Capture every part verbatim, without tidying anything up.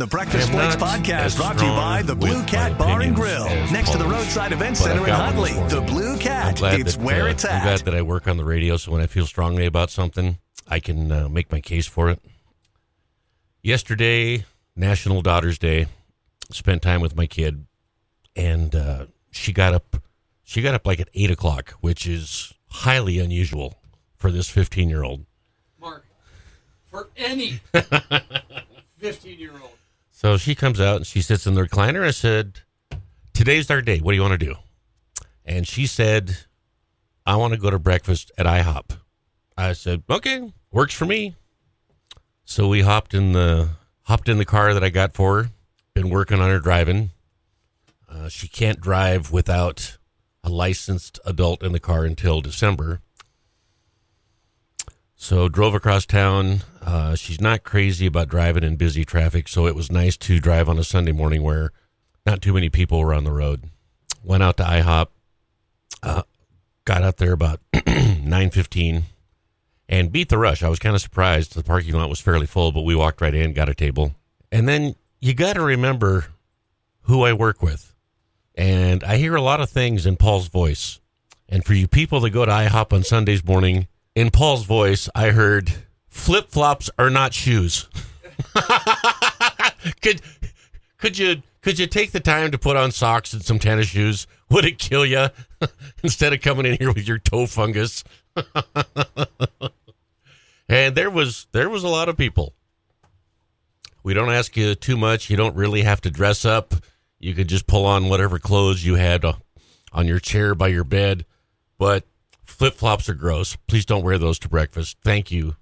The Breakfast Flakes Podcast brought to you by the Blue Cat Bar and Grill. Next to the Roadside Event Center in Huntley. The Blue Cat. It's where it's at. I'm glad that I work on the radio, so when I feel strongly about something, I can uh, make my case for it. Yesterday, National Daughter's Day, spent time with my kid, and uh, she got up, she got up like at eight o'clock, which is highly unusual for this fifteen-year-old. Mark, for any fifteen-year-old. So she comes out and she sits in the recliner. I said, today's our day. What do you want to do? And she said, I want to go to breakfast at I hop. I said, okay, works for me. So we hopped in the hopped in the car that I got for her. Been working on her driving. Uh, she can't drive without a licensed adult in the car until December. So drove across town. Uh, she's not crazy about driving in busy traffic, so it was nice to drive on a Sunday morning where not too many people were on the road. Went out to I hop, uh, got out there about nine fifteen, and beat the rush. I was kind of surprised. The parking lot was fairly full, but we walked right in, got a table. And then you got to remember who I work with. And I hear a lot of things in Paul's voice. And for you people that go to I hop on Sundays morning, in Paul's voice, I heard, flip-flops are not shoes. could could you could you take the time to put on socks and some tennis shoes? Would it kill you instead of coming in here with your toe fungus? And there was there was a lot of people. We don't ask you too much. You don't really have to dress up. You could just pull on whatever clothes you had on your chair by your bed, but flip-flops are gross. Please don't wear those to breakfast. Thank you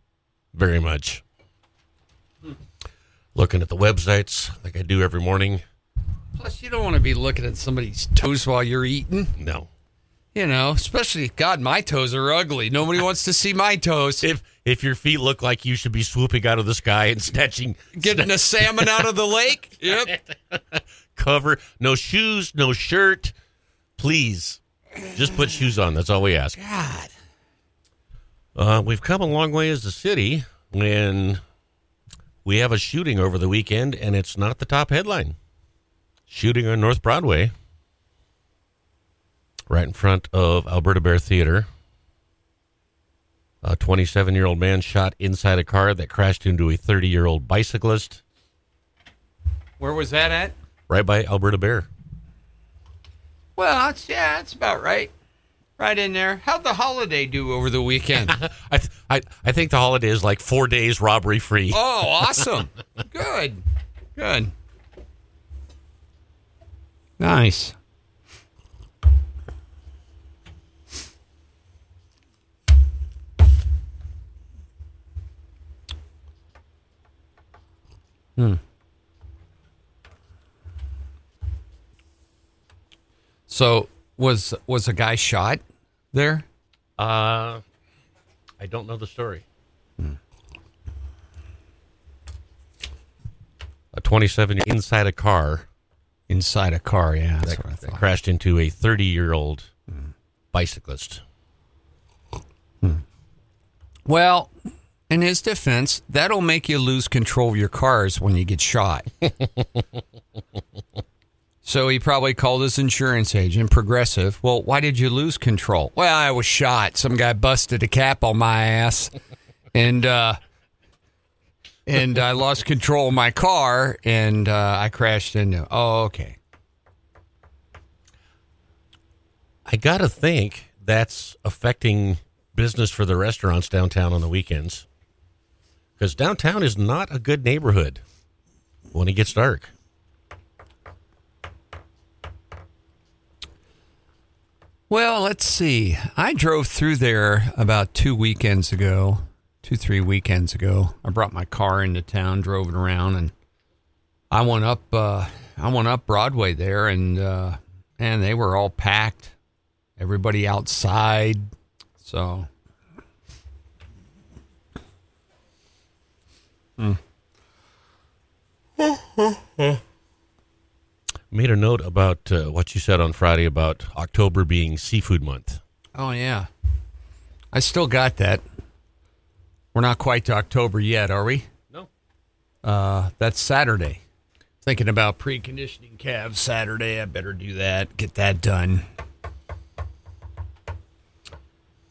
very much. Hmm. Looking at the websites like I do every morning. Plus, you don't want to be looking at somebody's toes while you're eating. No. You know, especially, God, my toes are ugly. Nobody wants to see my toes. If if your feet look like you should be swooping out of the sky and snatching... Getting sn- a salmon out of the lake. Yep. Cover. No shoes, no shirt. Please. Just put shoes on. That's all we ask. God. Uh, we've come a long way as a city when we have a shooting over the weekend, and it's not the top headline. Shooting on North Broadway, right in front of Alberta Bear Theater. A twenty-seven-year-old man shot inside a car that crashed into a thirty-year-old bicyclist. Where was that at? Right by Alberta Bear. Well, it's, yeah, that's about right. Right in there. How'd the holiday do over the weekend? I, th- I I think the holiday is like four days robbery free. Oh, awesome. Good. Good. Nice. Hmm. So was was a guy shot there? Uh, I don't know the story. Hmm. A twenty-seven inside a car, inside a car, yeah, that's that, what I thought. That crashed into a thirty-year-old hmm. bicyclist. Hmm. Well, in his defense, that'll make you lose control of your cars when you get shot. So he probably called his insurance agent, Progressive. Well, why did you lose control? Well, I was shot. Some guy busted a cap on my ass, and uh, and I lost control of my car, and uh, I crashed into. Oh, okay. I gotta think that's affecting business for the restaurants downtown on the weekends, because downtown is not a good neighborhood when it gets dark. Well, let's see. I drove through there about two weekends ago, two, three weekends ago. I brought my car into town, drove it around, and I went up. Uh, I went up Broadway there, and uh, and they were all packed. Everybody outside. So, mm. Made a note about uh, what you said on Friday about October being seafood month. Oh, yeah. I still got that. We're not quite to October yet, are we? No. Uh, that's Saturday. Thinking about preconditioning calves Saturday. I better do that. Get that done.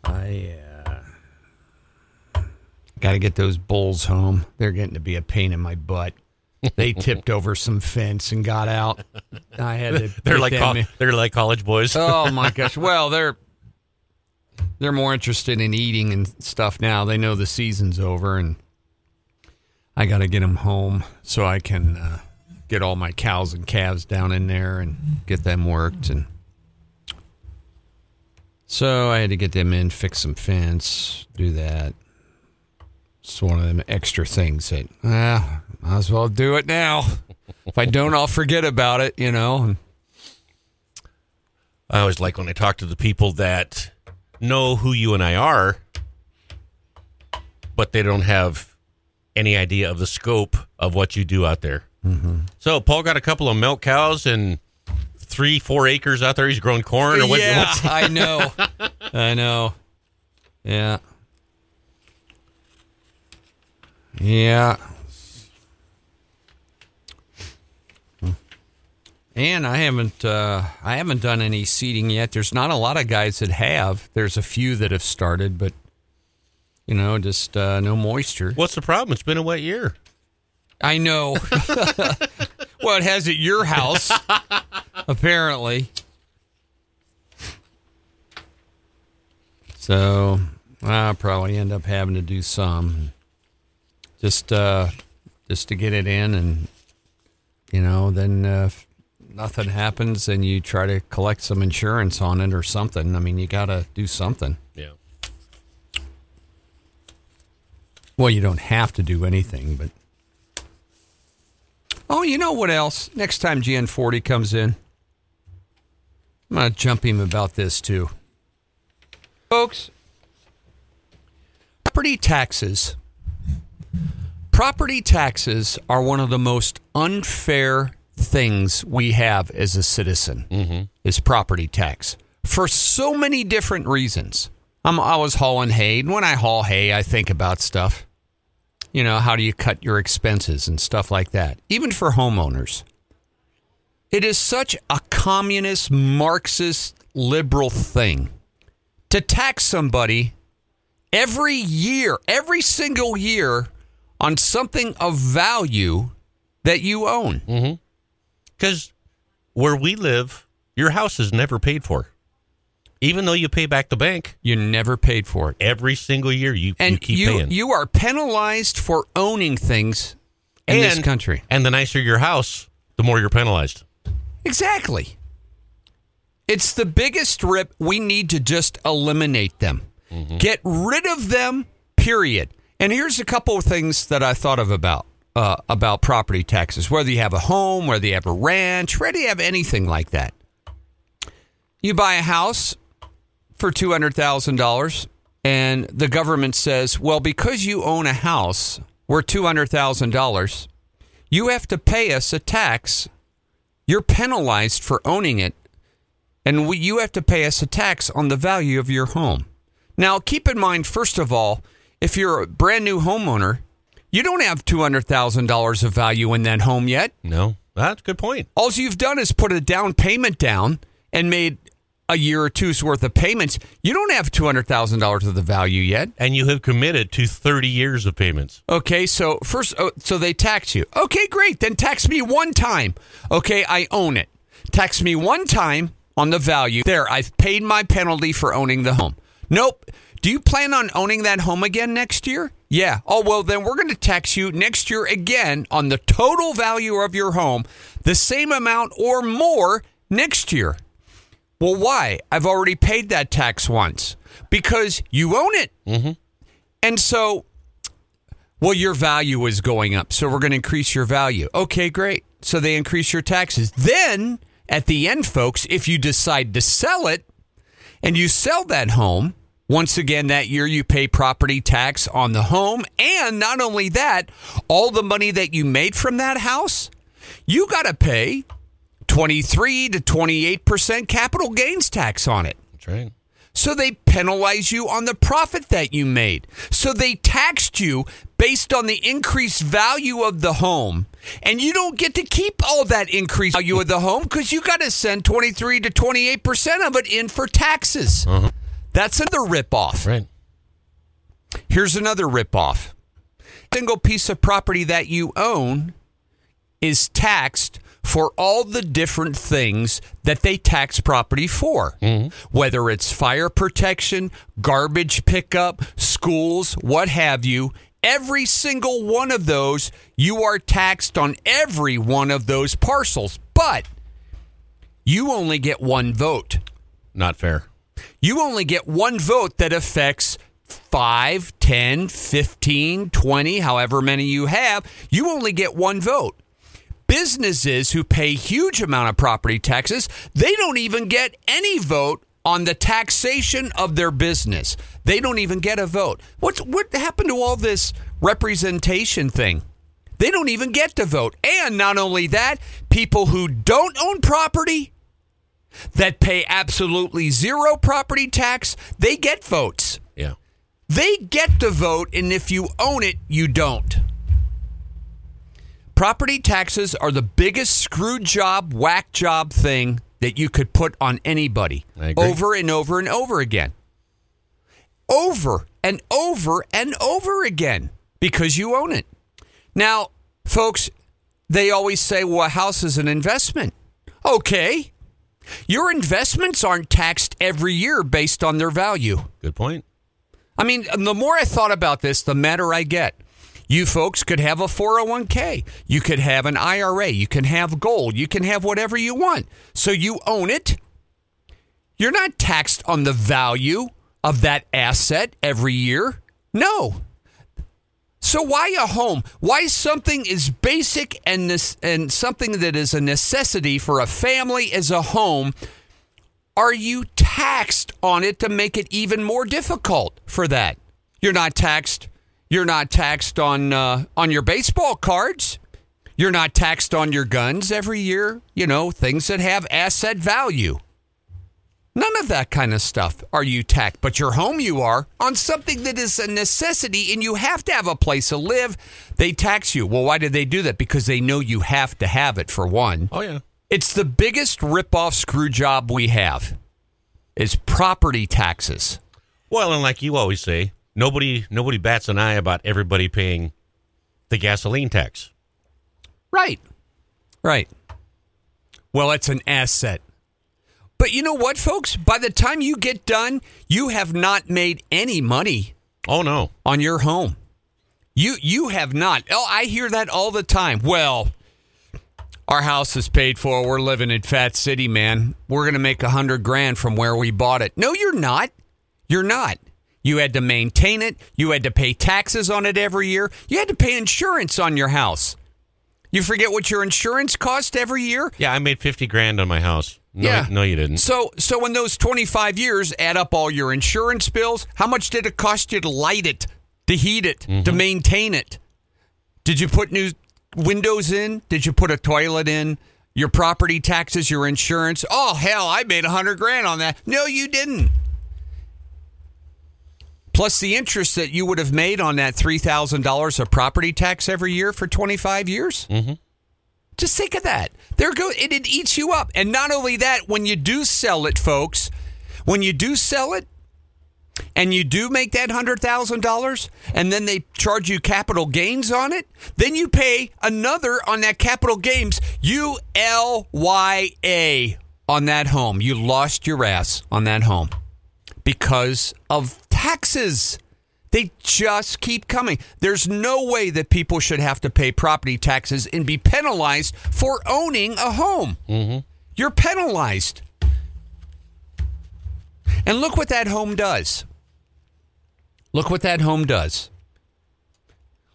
I uh, got to get those bulls home. They're getting to be a pain in my butt. They tipped over some fence and got out. I had to. They're like co- they're like college boys. Oh my gosh! Well, they're they're more interested in eating and stuff now. They know the season's over, and I got to get them home so I can. Uh, Get all my cows and calves down in there and get them worked. And so I had to get them in, fix some fence, do that. It's one of them extra things that, ah, uh, might as well do it now. If I don't, I'll forget about it, you know. I always like when I talk to the people that know who you and I are, but they don't have any idea of the scope of what you do out there. Mm-hmm. So Paul got a couple of milk cows and three, four acres out there. He's growing corn. Or what, yeah, what's... I know. I know. Yeah. Yeah. And I haven't, uh, I haven't done any seeding yet. There's not a lot of guys that have. There's a few that have started, but you know, just uh, no moisture. What's the problem? It's been a wet year. I know. Well, it has at your house, apparently. So I'll probably end up having to do some just uh, just to get it in. And, you know, then uh, if nothing happens and you try to collect some insurance on it or something. I mean, you got to do something. Yeah. Well, you don't have to do anything, but. Oh, you know what else? Next time G N forty comes in, I'm going to jump him about this, too. Folks, property taxes. Property taxes are one of the most unfair things we have as a citizen, mm-hmm. is property tax, for so many different reasons. I'm always hauling hay, and when I haul hay, I think about stuff. You know, how do you cut your expenses and stuff like that, even for homeowners? It is such a communist, Marxist, liberal thing to tax somebody every year, every single year on something of value that you own. Mm-hmm. Because where we live, your house is never paid for. Even though you pay back the bank. You never paid for it. Every single year you, and you keep you, paying. And you are penalized for owning things in and, this country. And the nicer your house, the more you're penalized. Exactly. It's the biggest rip. We need to just eliminate them. Mm-hmm. Get rid of them, period. And here's a couple of things that I thought of about, uh, about property taxes. Whether you have a home, whether you have a ranch, whether you have anything like that. You buy a house for two hundred thousand dollars, and the government says, well, because you own a house worth two hundred thousand dollars, you have to pay us a tax. You're penalized for owning it, and we, you have to pay us a tax on the value of your home. Now, keep in mind, first of all, if you're a brand-new homeowner, you don't have two hundred thousand dollars of value in that home yet. No, that's a good point. All you've done is put a down payment down and made a year or two's worth of payments. You don't have two hundred thousand dollars of the value yet. And you have committed to thirty years of payments. Okay, so first, so they tax you. Okay, great. Then tax me one time. Okay, I own it. Tax me one time on the value. There, I've paid my penalty for owning the home. Nope. Do you plan on owning that home again next year? Yeah. Oh, well, then we're going to tax you next year again on the total value of your home, the same amount or more next year. Well, why? I've already paid that tax once. Because you own it. Mm-hmm. And so, well, your value is going up, so we're going to increase your value. Okay, great. So they increase your taxes. Then, at the end, folks, if you decide to sell it, and you sell that home, once again, that year you pay property tax on the home, and not only that, all the money that you made from that house, you got to pay twenty-three to twenty-eight percent capital gains tax on it. That's right. So they penalize you on the profit that you made. So they taxed you based on the increased value of the home. And you don't get to keep all that increased value of the home because you got to send twenty-three to twenty-eight percent of it in for taxes. Uh-huh. That's another ripoff. Right. Here's another ripoff. Single piece of property that you own is taxed for all the different things that they tax property for, mm-hmm. whether it's fire protection, garbage pickup, schools, what have you. Every single one of those, you are taxed on every one of those parcels, but you only get one vote. Not fair. You only get one vote that affects five, ten, fifteen, twenty, however many you have. You only get one vote. Businesses who pay huge amount of property taxes, they don't even get any vote on the taxation of their business. They don't even get a vote. What's, what happened to all this representation thing? They don't even get to vote. And not only that, people who don't own property that pay absolutely zero property tax, they get votes. Yeah. They get to vote, and if you own it, you don't. Property taxes are the biggest screw job, whack job thing that you could put on anybody over and over and over again. Over and over and over again because you own it. Now, folks, they always say, well, a house is an investment. Okay. Your investments aren't taxed every year based on their value. Good point. I mean, the more I thought about this, the madder I get. You folks could have a four oh one k. You could have an I R A. You can have gold. You can have whatever you want. So you own it. You're not taxed on the value of that asset every year. No. So why a home? Why something is basic and this, and something that is a necessity for a family is a home? Are you taxed on it to make it even more difficult for that? You're not taxed. You're not taxed on uh, on your baseball cards. You're not taxed on your guns every year. You know, things that have asset value. None of that kind of stuff are you taxed. But your home you are on something that is a necessity and you have to have a place to live. They tax you. Well, why did they do that? Because they know you have to have it, for one. Oh, yeah. It's the biggest ripoff screw job we have is property taxes. Well, and like you always say, Nobody nobody bats an eye about everybody paying the gasoline tax. Right. Right. Well, it's an asset. But you know what, folks? By the time you get done, you have not made any money. Oh, no. On your home. You you have not. Oh, I hear that all the time. Well, our house is paid for. We're living in Fat City, man. We're going to make a hundred grand from where we bought it. No, you're not. You're not. You had to maintain it. You had to pay taxes on it every year. You had to pay insurance on your house. You forget what your insurance cost every year? Yeah, I made fifty grand on my house. No, yeah. No, you didn't. So so in those twenty-five years, add up all your insurance bills. How much did it cost you to light it, to heat it, mm-hmm. to maintain it? Did you put new windows in? Did you put a toilet in? Your property taxes, your insurance? Oh, hell, I made a hundred grand on that. No, you didn't. Plus the interest that you would have made on that three thousand dollars of property tax every year for twenty-five years. Mm-hmm. Just think of that. There go. It, it eats you up. And not only that, when you do sell it, folks, when you do sell it and you do make that one hundred thousand dollars and then they charge you capital gains on it, then you pay another on that capital gains, U L Y A on that home. You lost your ass on that home because of taxes. They just keep coming. There's no way that people should have to pay property taxes and be penalized for owning a home. Mm-hmm. You're penalized. And look what that home does. Look what that home does.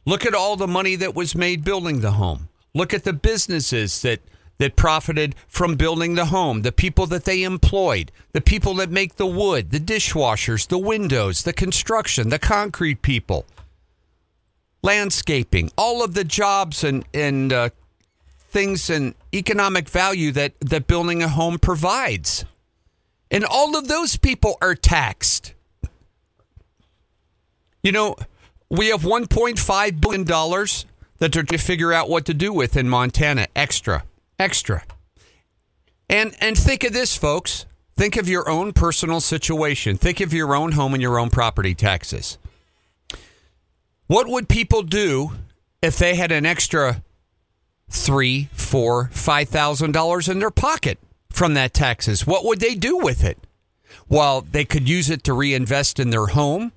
Look at all the money that was made building the home. Look at the businesses that that profited from building the home, the people that they employed, the people that make the wood, the dishwashers, the windows, the construction, the concrete people, landscaping, all of the jobs and, and uh, things and economic value that, that building a home provides. And all of those people are taxed. You know, we have one point five billion dollars that they're trying to figure out what to do with in Montana. Extra. Extra. And and think of this, folks. Think of your own personal situation. Think of your own home and your own property taxes. What would people do if they had an extra three, four, five thousand dollars in their pocket from that taxes? What would they do with it? Well, they could use it to reinvest in their home.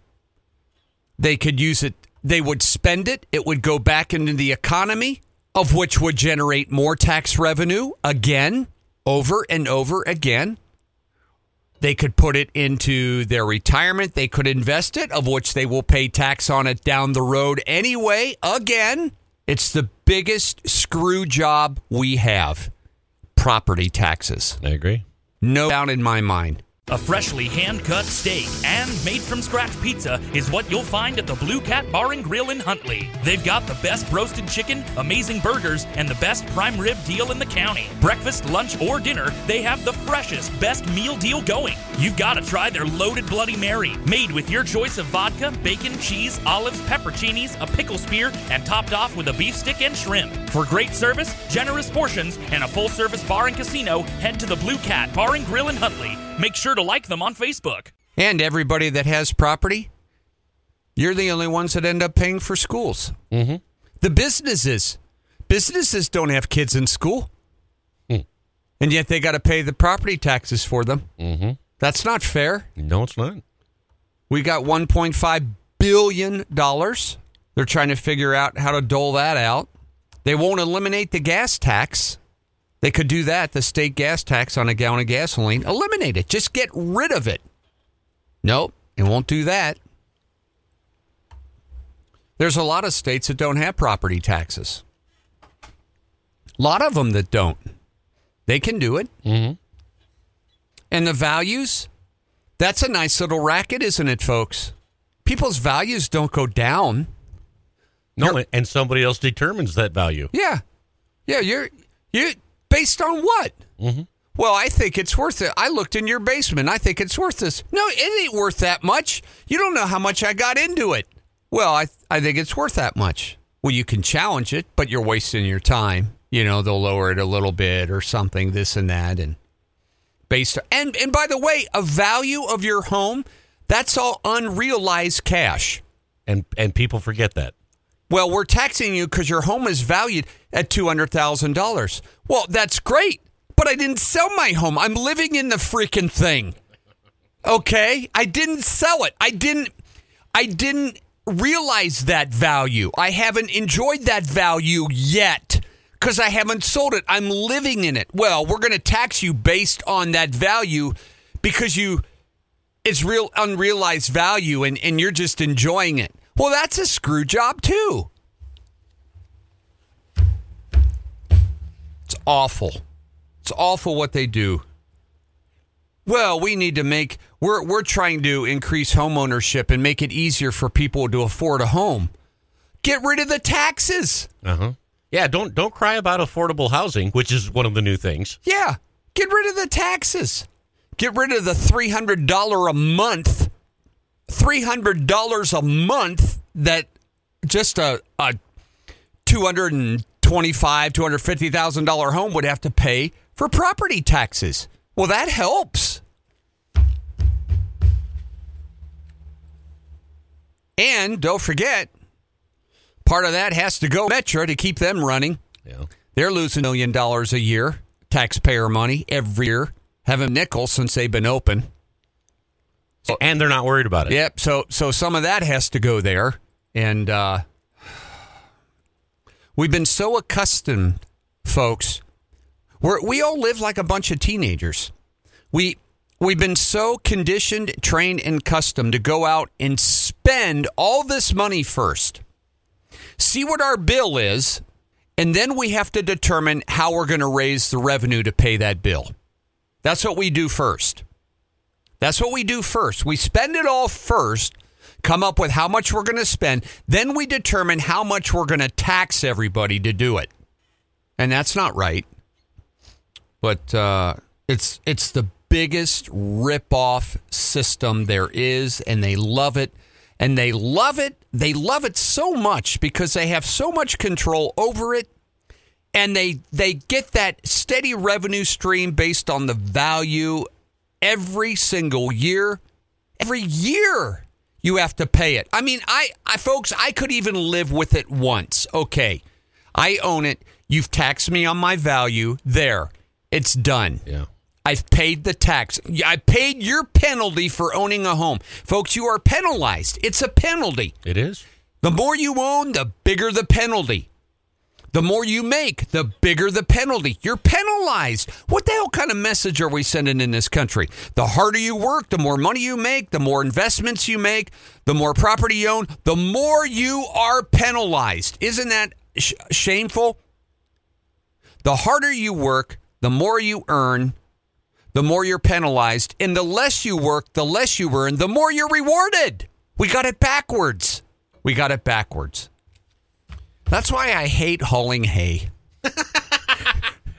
They could use it. They would spend it. It would go back into the economy, of which would generate more tax revenue again, over and over again. They could put it into their retirement. They could invest it, of which they will pay tax on it down the road anyway. Again, it's the biggest screw job we have. Property taxes. I agree. No doubt in my mind. A freshly hand-cut steak and made-from-scratch pizza is what you'll find at the Blue Cat Bar and Grill in Huntley. They've got the best roasted chicken, amazing burgers, and the best prime rib deal in the county. Breakfast, lunch, or dinner, they have the freshest, best meal deal going. You've got to try their loaded Bloody Mary, made with your choice of vodka, bacon, cheese, olives, pepperoncinis, a pickle spear, and topped off with a beef stick and shrimp. For great service, generous portions, and a full-service bar and casino, head to the Blue Cat Bar and Grill in Huntley. Make sure to like them on Facebook. And everybody that has property, you're the only ones that end up paying for schools. Mm-hmm. The businesses. Businesses don't have kids in school. Mm. And yet they got to pay the property taxes for them. Mm-hmm. That's not fair. No, it's not. We got one point five billion dollars. They're trying to figure out how to dole that out. They won't eliminate the gas tax. They could do that, the state gas tax on a gallon of gasoline. Eliminate it. Just get rid of it. Nope, it won't do that. There's a lot of states that don't have property taxes. A lot of them that don't. They can do it. Mm-hmm. And the values, that's a nice little racket, isn't it, folks? People's values don't go down. No, you're, and somebody else determines that value. Yeah. Yeah, you're... you. Based on what? Mm-hmm. Well, I think it's worth it. I looked in your basement. I think it's worth this. No, it ain't worth that much. You don't know how much I got into it. Well, I th- I think it's worth that much. Well, you can challenge it, but you're wasting your time. You know, they'll lower it a little bit or something, this and that. And based on, and, and by the way, a value of your home, that's all unrealized cash. And and people forget that. Well, we're taxing you because your home is valued at two hundred thousand dollars. Well, that's great, but I didn't sell my home. I'm living in the freaking thing. Okay? I didn't sell it. I didn't I didn't realize that value. I haven't enjoyed that value yet because I haven't sold it. I'm living in it. Well, we're going to tax you based on that value because you it's real unrealized value and, and you're just enjoying it. Well, that's a screw job, too. It's awful. It's awful what they do. Well, we need to make, we're we're trying to increase home ownership and make it easier for people to afford a home. Get rid of the taxes. Uh-huh. Yeah, don't don't cry about affordable housing, which is one of the new things. Yeah, get rid of the taxes. Get rid of the three hundred dollars a month. three hundred dollars a month that just a, a two hundred twenty-five thousand dollars, two hundred fifty thousand dollars home would have to pay for property taxes. Well, that helps. And don't forget, part of that has to go to Metro to keep them running. Yeah. They're losing a million dollars a year, taxpayer money, every year. Haven't nickel since they've been open. So, and they're not worried about it. Yep. So so some of that has to go there. And uh, we've been so accustomed, folks. We're, we all live like a bunch of teenagers. We, we've been so conditioned, trained, and accustomed to go out and spend all this money first. See what our bill is. And then we have to determine how we're going to raise the revenue to pay that bill. That's what we do first. That's what we do first. We spend it all first, come up with how much we're going to spend, then we determine how much we're going to tax everybody to do it. And that's not right. But uh, it's it's the biggest ripoff system there is, and they love it. And they love it. They love it so much because they have so much control over it. And they they get that steady revenue stream based on the value every single year. Every year you have to pay it. I mean, I, I folks, I could even live with it once. Okay, I own it. You've taxed me on my value. There. It's done. Yeah. I've paid the tax. I paid your penalty for owning a home. Folks, you are penalized. It's a penalty. It is. The more you own, the bigger the penalty. The more you make, the bigger the penalty. You're penalized. What the hell kind of message are we sending in this country? The harder you work, the more money you make, the more investments you make, the more property you own, the more you are penalized. Isn't that sh- shameful? The harder you work, the more you earn, the more you're penalized, and the less you work, the less you earn, the more you're rewarded. We got it backwards. We got it backwards. That's why I hate hauling hay.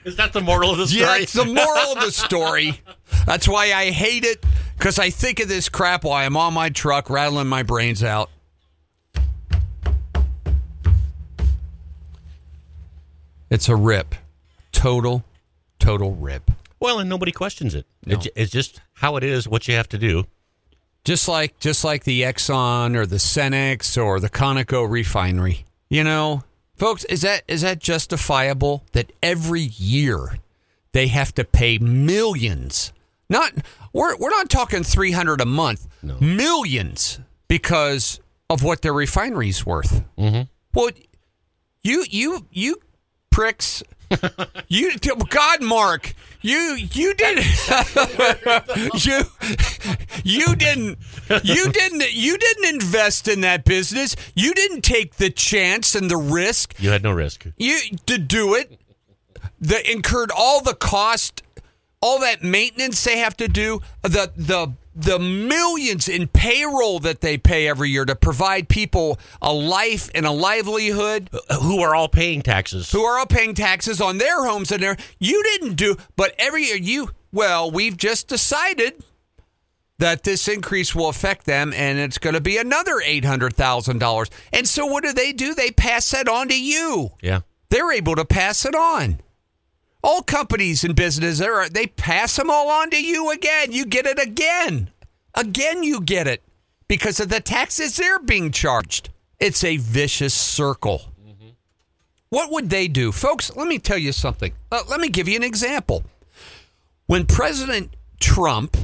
Is that the moral of the story? Yeah, it's the moral of the story. That's why I hate it, because I think of this crap while I'm on my truck, rattling my brains out. It's a rip. Total, total rip. Well, and nobody questions it. No. It's just how it is, what you have to do. Just like just like the Exxon or the Cenex or the Conoco refinery. You know, folks, is that is that justifiable that every year they have to pay millions? Not we're we're not talking three hundred a month. No. Millions because of what their refinery's worth. Mm-hmm. Well, you you you pricks you God, Mark, you you didn't you you didn't you didn't you didn't invest in that business. You didn't take the chance and the risk. You had no risk. You to do it. They incurred all the cost, all that maintenance they have to do, the the the millions in payroll that they pay every year to provide people a life and a livelihood. Who are all paying taxes. Who are all paying taxes on their homes. And their, you didn't do, but every year you, well, we've just decided that this increase will affect them and it's going to be another eight hundred thousand dollars. And so what do they do? They pass that on to you. Yeah. They're able to pass it on. All companies and businesses, they pass them all on to you again. You get it again. Again, you get it because of the taxes they're being charged. It's a vicious circle. Mm-hmm. What would they do? Folks, let me tell you something. Uh, let me give you an example. When President Trump,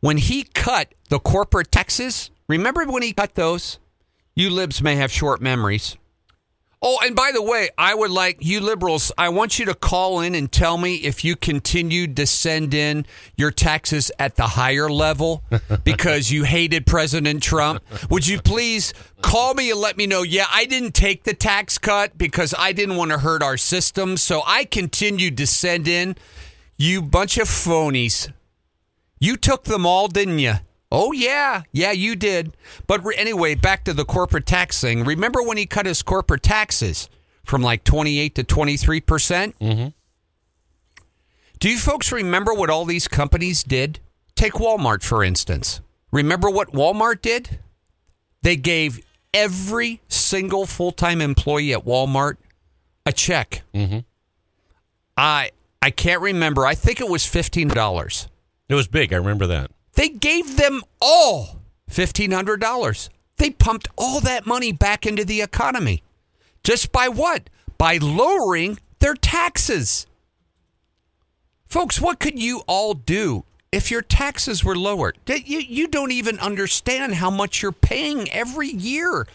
when he cut the corporate taxes, remember when he cut those? You libs may have short memories. Oh, and by the way, I would like you liberals, I want you to call in and tell me if you continued to send in your taxes at the higher level because you hated President Trump. Would you please call me and let me know, yeah, I didn't take the tax cut because I didn't want to hurt our system, so I continued to send in. You bunch of phonies. You took them all, didn't you? Oh, yeah. Yeah, you did. But re- anyway, back to the corporate tax thing. Remember when he cut his corporate taxes from like twenty-eight to twenty-three percent? Mm-hmm. Do you folks remember what all these companies did? Take Walmart, for instance. Remember what Walmart did? They gave every single full-time employee at Walmart a check. Mm-hmm. I I can't remember. I think it was fifteen dollars. It was big. I remember that. They gave them all fifteen hundred dollars. They pumped all that money back into the economy. Just by what? By lowering their taxes. Folks, what could you all do if your taxes were lowered? You, you don't even understand how much you're paying every year.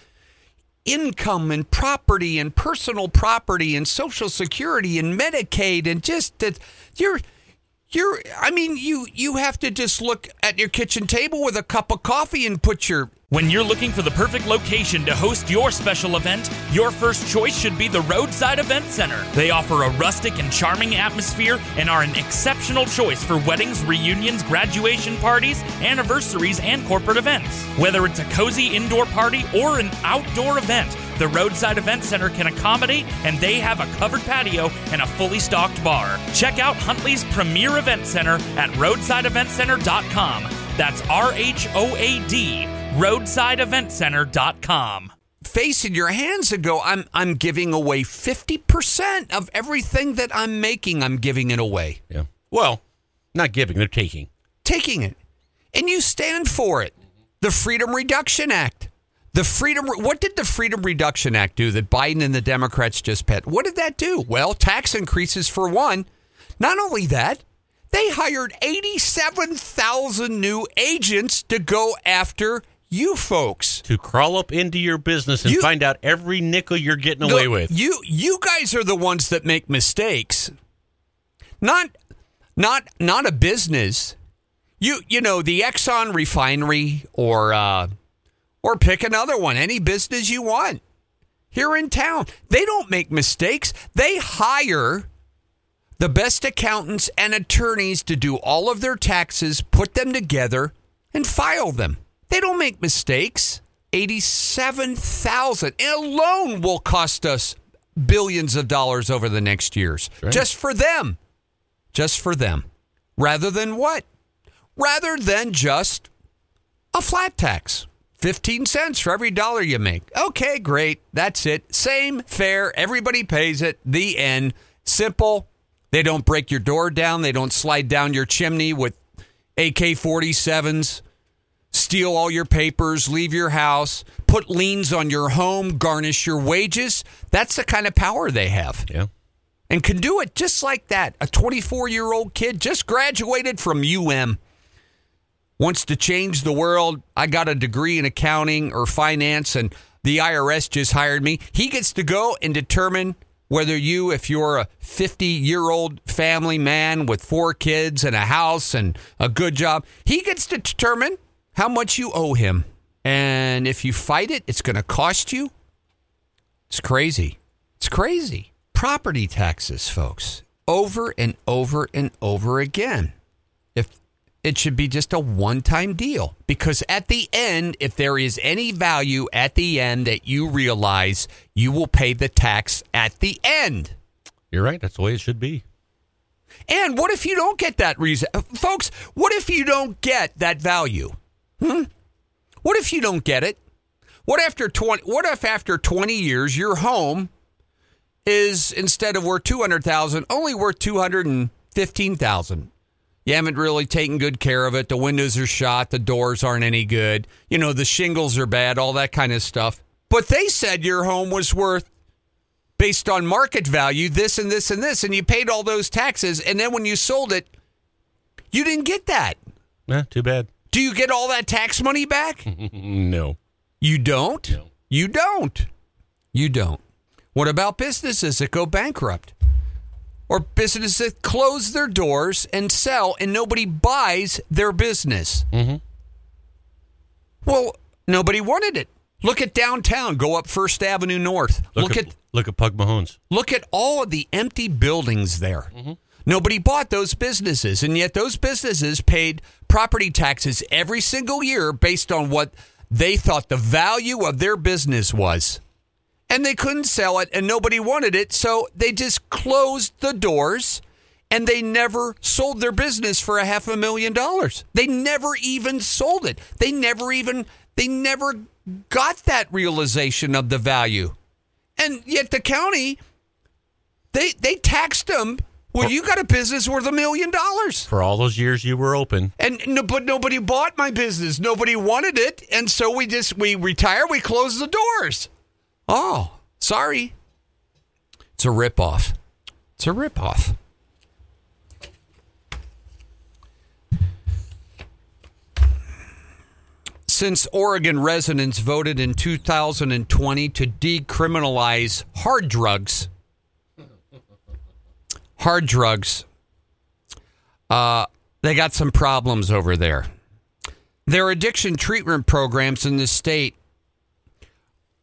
Income and property and personal property and Social Security and Medicaid and just that you're... You're, I mean, you, you have to just look at your kitchen table with a cup of coffee and put your... When you're looking for the perfect location to host your special event, your first choice should be the Roadside Event Center. They offer a rustic and charming atmosphere and are an exceptional choice for weddings, reunions, graduation parties, anniversaries, and corporate events. Whether it's a cozy indoor party or an outdoor event, The Roadside Event Center can accommodate, and they have a covered patio and a fully stocked bar. Check out Huntley's premier event center at roadside event center dot com. That's R H O A D, roadside event center dot com. Face in your hands and go, I'm I'm giving away fifty percent of everything that I'm making. I'm giving it away. Yeah. Well, not giving, they're taking. Taking it. And you stand for it. The Freedom Reduction Act. The Freedom. What did the Freedom Reduction Act do that Biden and the Democrats just pet? What did that do? Well, tax increases for one. Not only that, they hired eighty-seven thousand new agents to go after you folks. To crawl up into your business and you, find out every nickel you're getting the, away with. You you guys are the ones that make mistakes. Not not not a business. You you know, the Exxon refinery or uh, or pick another one, any business you want here in town. They don't make mistakes. They hire the best accountants and attorneys to do all of their taxes, put them together, and file them. They don't make mistakes. eighty-seven thousand alone will cost us billions of dollars over the next years. Right. Just for them. Just for them. Rather than what? Rather than just a flat tax. fifteen cents for every dollar you make. Okay, great. That's it. Same, fair. Everybody pays it. The end. Simple. They don't break your door down. They don't slide down your chimney with A K forty-sevens, steal all your papers, leave your house, put liens on your home, garnish your wages. That's the kind of power they have. Yeah. And can do it just like that. A twenty-four-year-old kid just graduated from U M. Wants to change the world. I got a degree in accounting or finance, and the I R S just hired me. He gets to go and determine whether you, if you're a fifty-year-old family man with four kids and a house and a good job, he gets to determine how much you owe him. And if you fight it, it's going to cost you. It's crazy. It's crazy. Property taxes, folks, over and over and over again. If it should be just a one-time deal, because at the end, if there is any value at the end that you realize, you will pay the tax at the end. You're right. That's the way it should be. And what if you don't get that reason? Folks, what if you don't get that value? Hmm? What if you don't get it? What after twenty? What if after twenty years, your home is, instead of worth two hundred thousand dollars, only worth two hundred fifteen thousand dollars? You haven't really taken good care of it. The windows are shot. The doors aren't any good. You know, the shingles are bad, all that kind of stuff. But they said your home was worth, based on market value, this and this and this, and you paid all those taxes, and then when you sold it, you didn't get that. Eh, too bad. Do you get all that tax money back? No. You don't? No. You don't. You don't. What about businesses that go bankrupt? Or businesses that close their doors and sell, and nobody buys their business? Mm-hmm. Well, nobody wanted it. Look at downtown. Go up First Avenue North. Look, look at, at look at Puck Mahone's. Look at all of the empty buildings there. Mm-hmm. Nobody bought those businesses, and yet those businesses paid property taxes every single year based on what they thought the value of their business was. And they couldn't sell it, and nobody wanted it, so they just closed the doors, and they never sold their business for a half a million dollars. They never even sold it. They never even, they never got that realization of the value. And yet the county, they they taxed them. Well, you got a business worth a million dollars. For all those years you were open. And no, but nobody bought my business. Nobody wanted it, and so we just, we retire, we close the doors. Oh, sorry. It's a ripoff. It's a ripoff. Since Oregon residents voted in two thousand twenty to decriminalize hard drugs, hard drugs, uh, they got some problems over there. Their addiction treatment programs in the state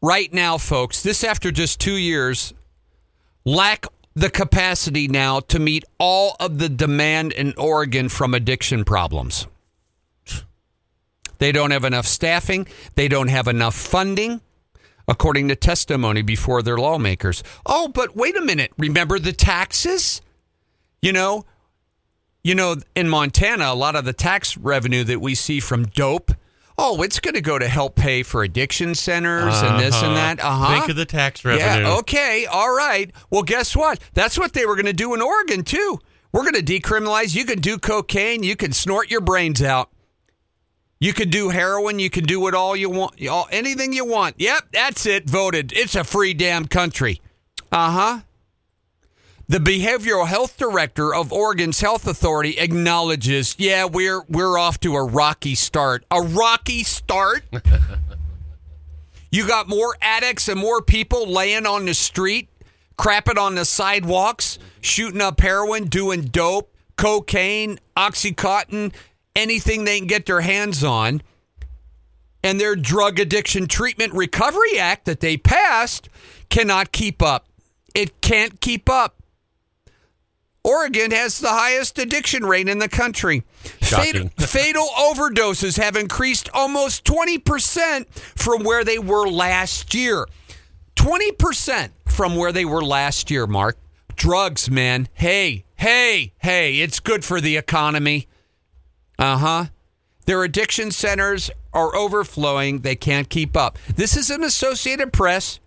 right now, folks, this after just two years, lack the capacity now to meet all of the demand in Oregon from addiction problems. They don't have enough staffing. They don't have enough funding. according to testimony before their lawmakers. Oh, but wait a minute. Remember the taxes? You know, you know, in Montana, a lot of the tax revenue that we see from dope, oh, it's going to go to help pay for addiction centers uh-huh. and this and that. Uh-huh. Think of the tax revenue. Yeah, okay, all right. Well, guess what? That's what they were going to do in Oregon, too. We're going to decriminalize. You can do cocaine. You can snort your brains out. You can do heroin. You can do it all you want. All, anything you want. Yep, that's it. Voted. It's a free damn country. Uh-huh. The behavioral health director of Oregon's health authority acknowledges, yeah, we're we're off to a rocky start. A rocky start? You got more addicts and more people laying on the street, crapping on the sidewalks, shooting up heroin, doing dope, cocaine, Oxycontin, anything they can get their hands on. And their Drug Addiction Treatment Recovery Act that they passed cannot keep up. It can't keep up. Oregon has the highest addiction rate in the country. Fatal, fatal overdoses have increased almost twenty percent from where they were last year. twenty percent from where they were last year, Mark. Drugs, man. Hey, hey, hey, it's good for the economy. Uh-huh. Their addiction centers are overflowing. They can't keep up. This is an Associated Press.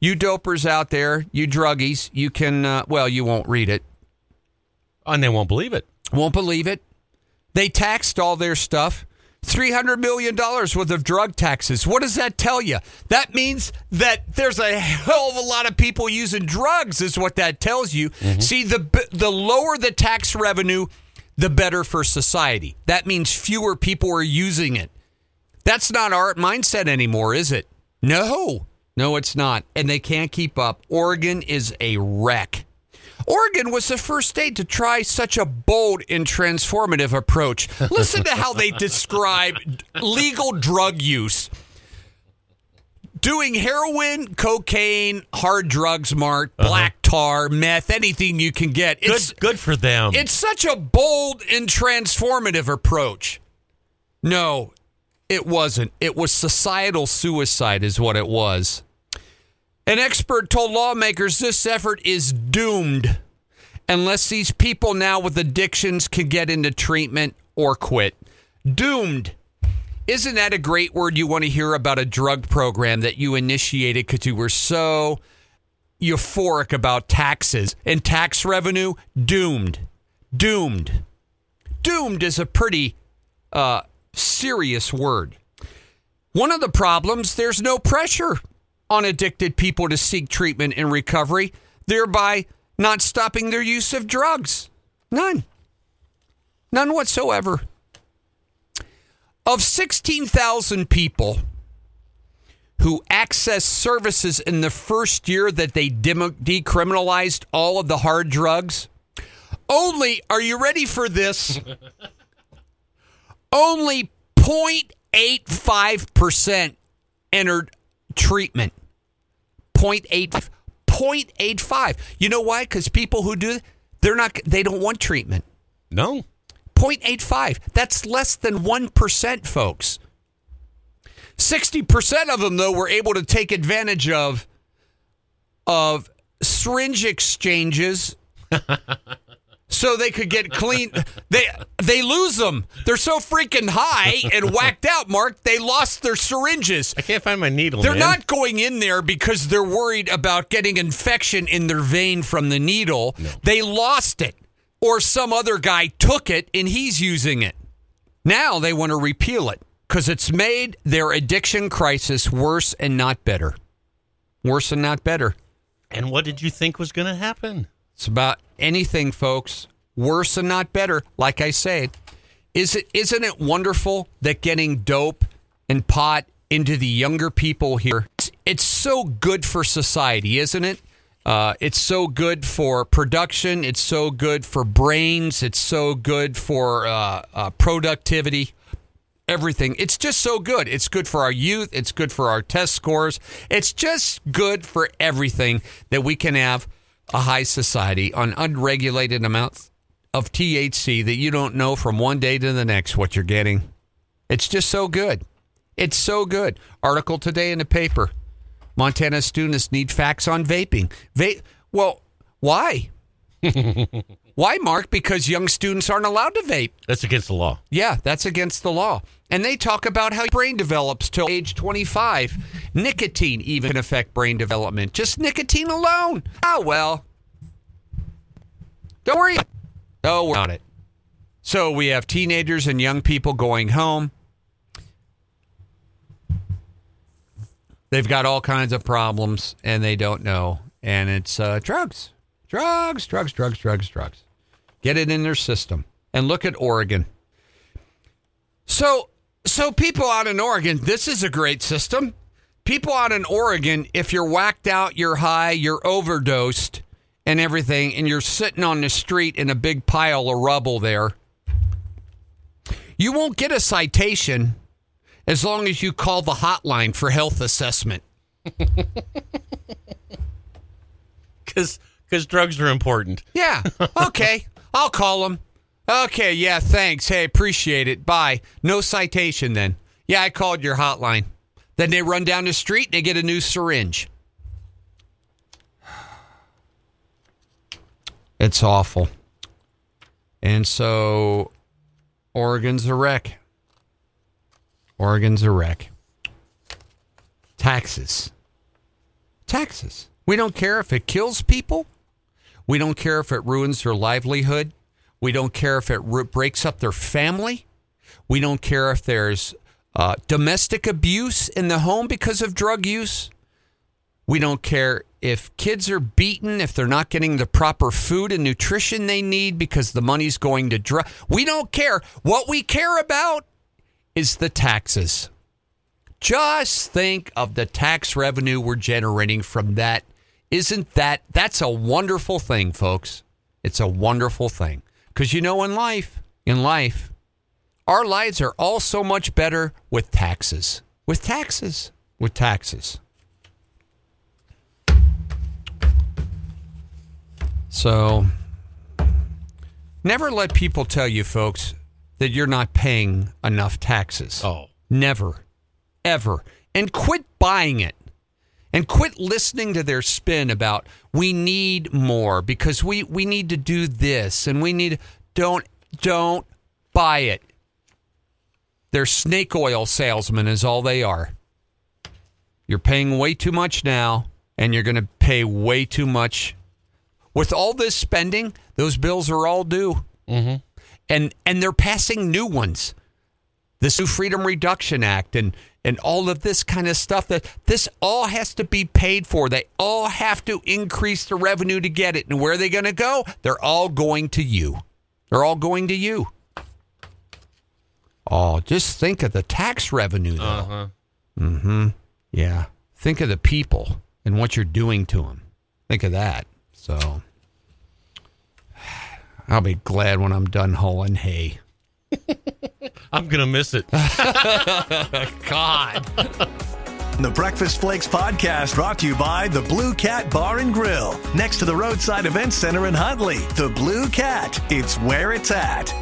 You dopers out there, you druggies, you can, uh, well, you won't read it. And they won't believe it. Won't believe it. They taxed all their stuff. three hundred million dollars worth of drug taxes. What does that tell you? That means that there's a hell of a lot of people using drugs is what that tells you. Mm-hmm. See, the the lower the tax revenue, the better for society. That means fewer people are using it. That's not our mindset anymore, is it? No. No, it's not. And they can't keep up. Oregon is a wreck. Oregon was the first state to try such a bold and transformative approach. Listen to how they describe legal drug use. Doing heroin, cocaine, hard drugs, Mark, uh-huh. black tar, meth, anything you can get. It's good, good for them. It's such a bold and transformative approach. No, it wasn't. It was societal suicide is what it was. An expert told lawmakers this effort is doomed unless these people now with addictions can get into treatment or quit. Doomed. Isn't that a great word you want to hear about a drug program that you initiated because you were so euphoric about taxes and tax revenue? Doomed. Doomed. Doomed is a pretty uh, serious word. One of the problems, there's no pressure on addicted people to seek treatment and recovery, thereby not stopping their use of drugs. None. None whatsoever. Of sixteen thousand people who accessed services in the first year that they decriminalized all of the hard drugs, only, are you ready for this? Only zero point eight five percent entered treatment. Zero point eight, zero point eight five. You know why? Because people who do, they're not, they don't want treatment. No. zero point eight five. That's less than one percent, folks. sixty percent of them, though, were able to take advantage of, of syringe exchanges so they could get clean. They, they lose them. They're so freaking high and whacked out, Mark. They lost their syringes. I can't find my needle, They're man. not going in there because they're worried about getting infection in their vein from the needle. No. They lost it. Or some other guy took it and he's using it. Now they want to repeal it because it's made their addiction crisis worse and not better. Worse and not better. And what did you think was going to happen? It's about anything, folks. Worse and not better. Like I said, is it, isn't it wonderful that getting dope and pot into the younger people here, it's, it's so good for society, isn't it? Uh, it's so good for production. It's so good for brains. It's so good for uh, uh, productivity, everything. It's just so good. It's good for our youth. It's good for our test scores. It's just good for everything that we can have a high society on unregulated amounts of T H C that you don't know from one day to the next what you're getting. It's just so good. It's so good. Article today in the paper. Montana students need facts on vaping. Va- well, why? Why, Mark? Because young students aren't allowed to vape. That's against the law. Yeah, that's against the law. And they talk about how your brain develops till age twenty-five. Nicotine even can affect brain development. Just nicotine alone. Oh, well. Don't worry. Don't worry about it. So we have teenagers and young people going home. They've got all kinds of problems, and they don't know. And it's uh, drugs. Drugs, drugs, drugs, drugs, drugs. Get it in their system. And look at Oregon. So, so people out in Oregon, this is a great system. People out in Oregon, if you're whacked out, you're high, you're overdosed and everything, and you're sitting on the street in a big pile of rubble there, you won't get a citation as long as you call the hotline for health assessment. Because... Because drugs are important. Yeah. Okay. I'll call them. Okay. Yeah. Thanks. Hey, appreciate it. Bye. No citation then. Yeah, I called your hotline. Then they run down the street and they get a new syringe. It's awful. And so Oregon's a wreck. Oregon's a wreck. Taxes. Taxes. We don't care if it kills people. We don't care if it ruins their livelihood. We don't care if it re- breaks up their family. We don't care if there's uh, domestic abuse in the home because of drug use. We don't care if kids are beaten, if they're not getting the proper food and nutrition they need because the money's going to drug. We don't care. What we care about is the taxes. Just think of the tax revenue we're generating from that. Isn't that, that's a wonderful thing, folks. It's a wonderful thing. Because you know, in life, in life, our lives are all so much better with taxes. With taxes. With taxes. So, never let people tell you, folks, that you're not paying enough taxes. Oh. Never. Ever. And quit buying it. And quit listening to their spin about we need more because we, we need to do this and we need don't don't buy it. They're snake oil salesmen is all they are. You're paying way too much now and you're going to pay way too much. With all this spending, those bills are all due. Mm-hmm. And and they're passing new ones. This new Freedom Reduction Act and, and all of this kind of stuff, that this all has to be paid for. They all have to increase the revenue to get it. And where are they going to go? They're all going to you. They're all going to you. Oh, just think of the tax revenue, though. Uh-huh. Mm-hmm. Yeah. Think of the people and what you're doing to them. Think of that. So I'll be glad when I'm done hauling hay. I'm going to miss it. God. The Breakfast Flakes podcast brought to you by the Blue Cat Bar and Grill. Next to the Roadside Events Center in Huntley. The Blue Cat. It's where it's at.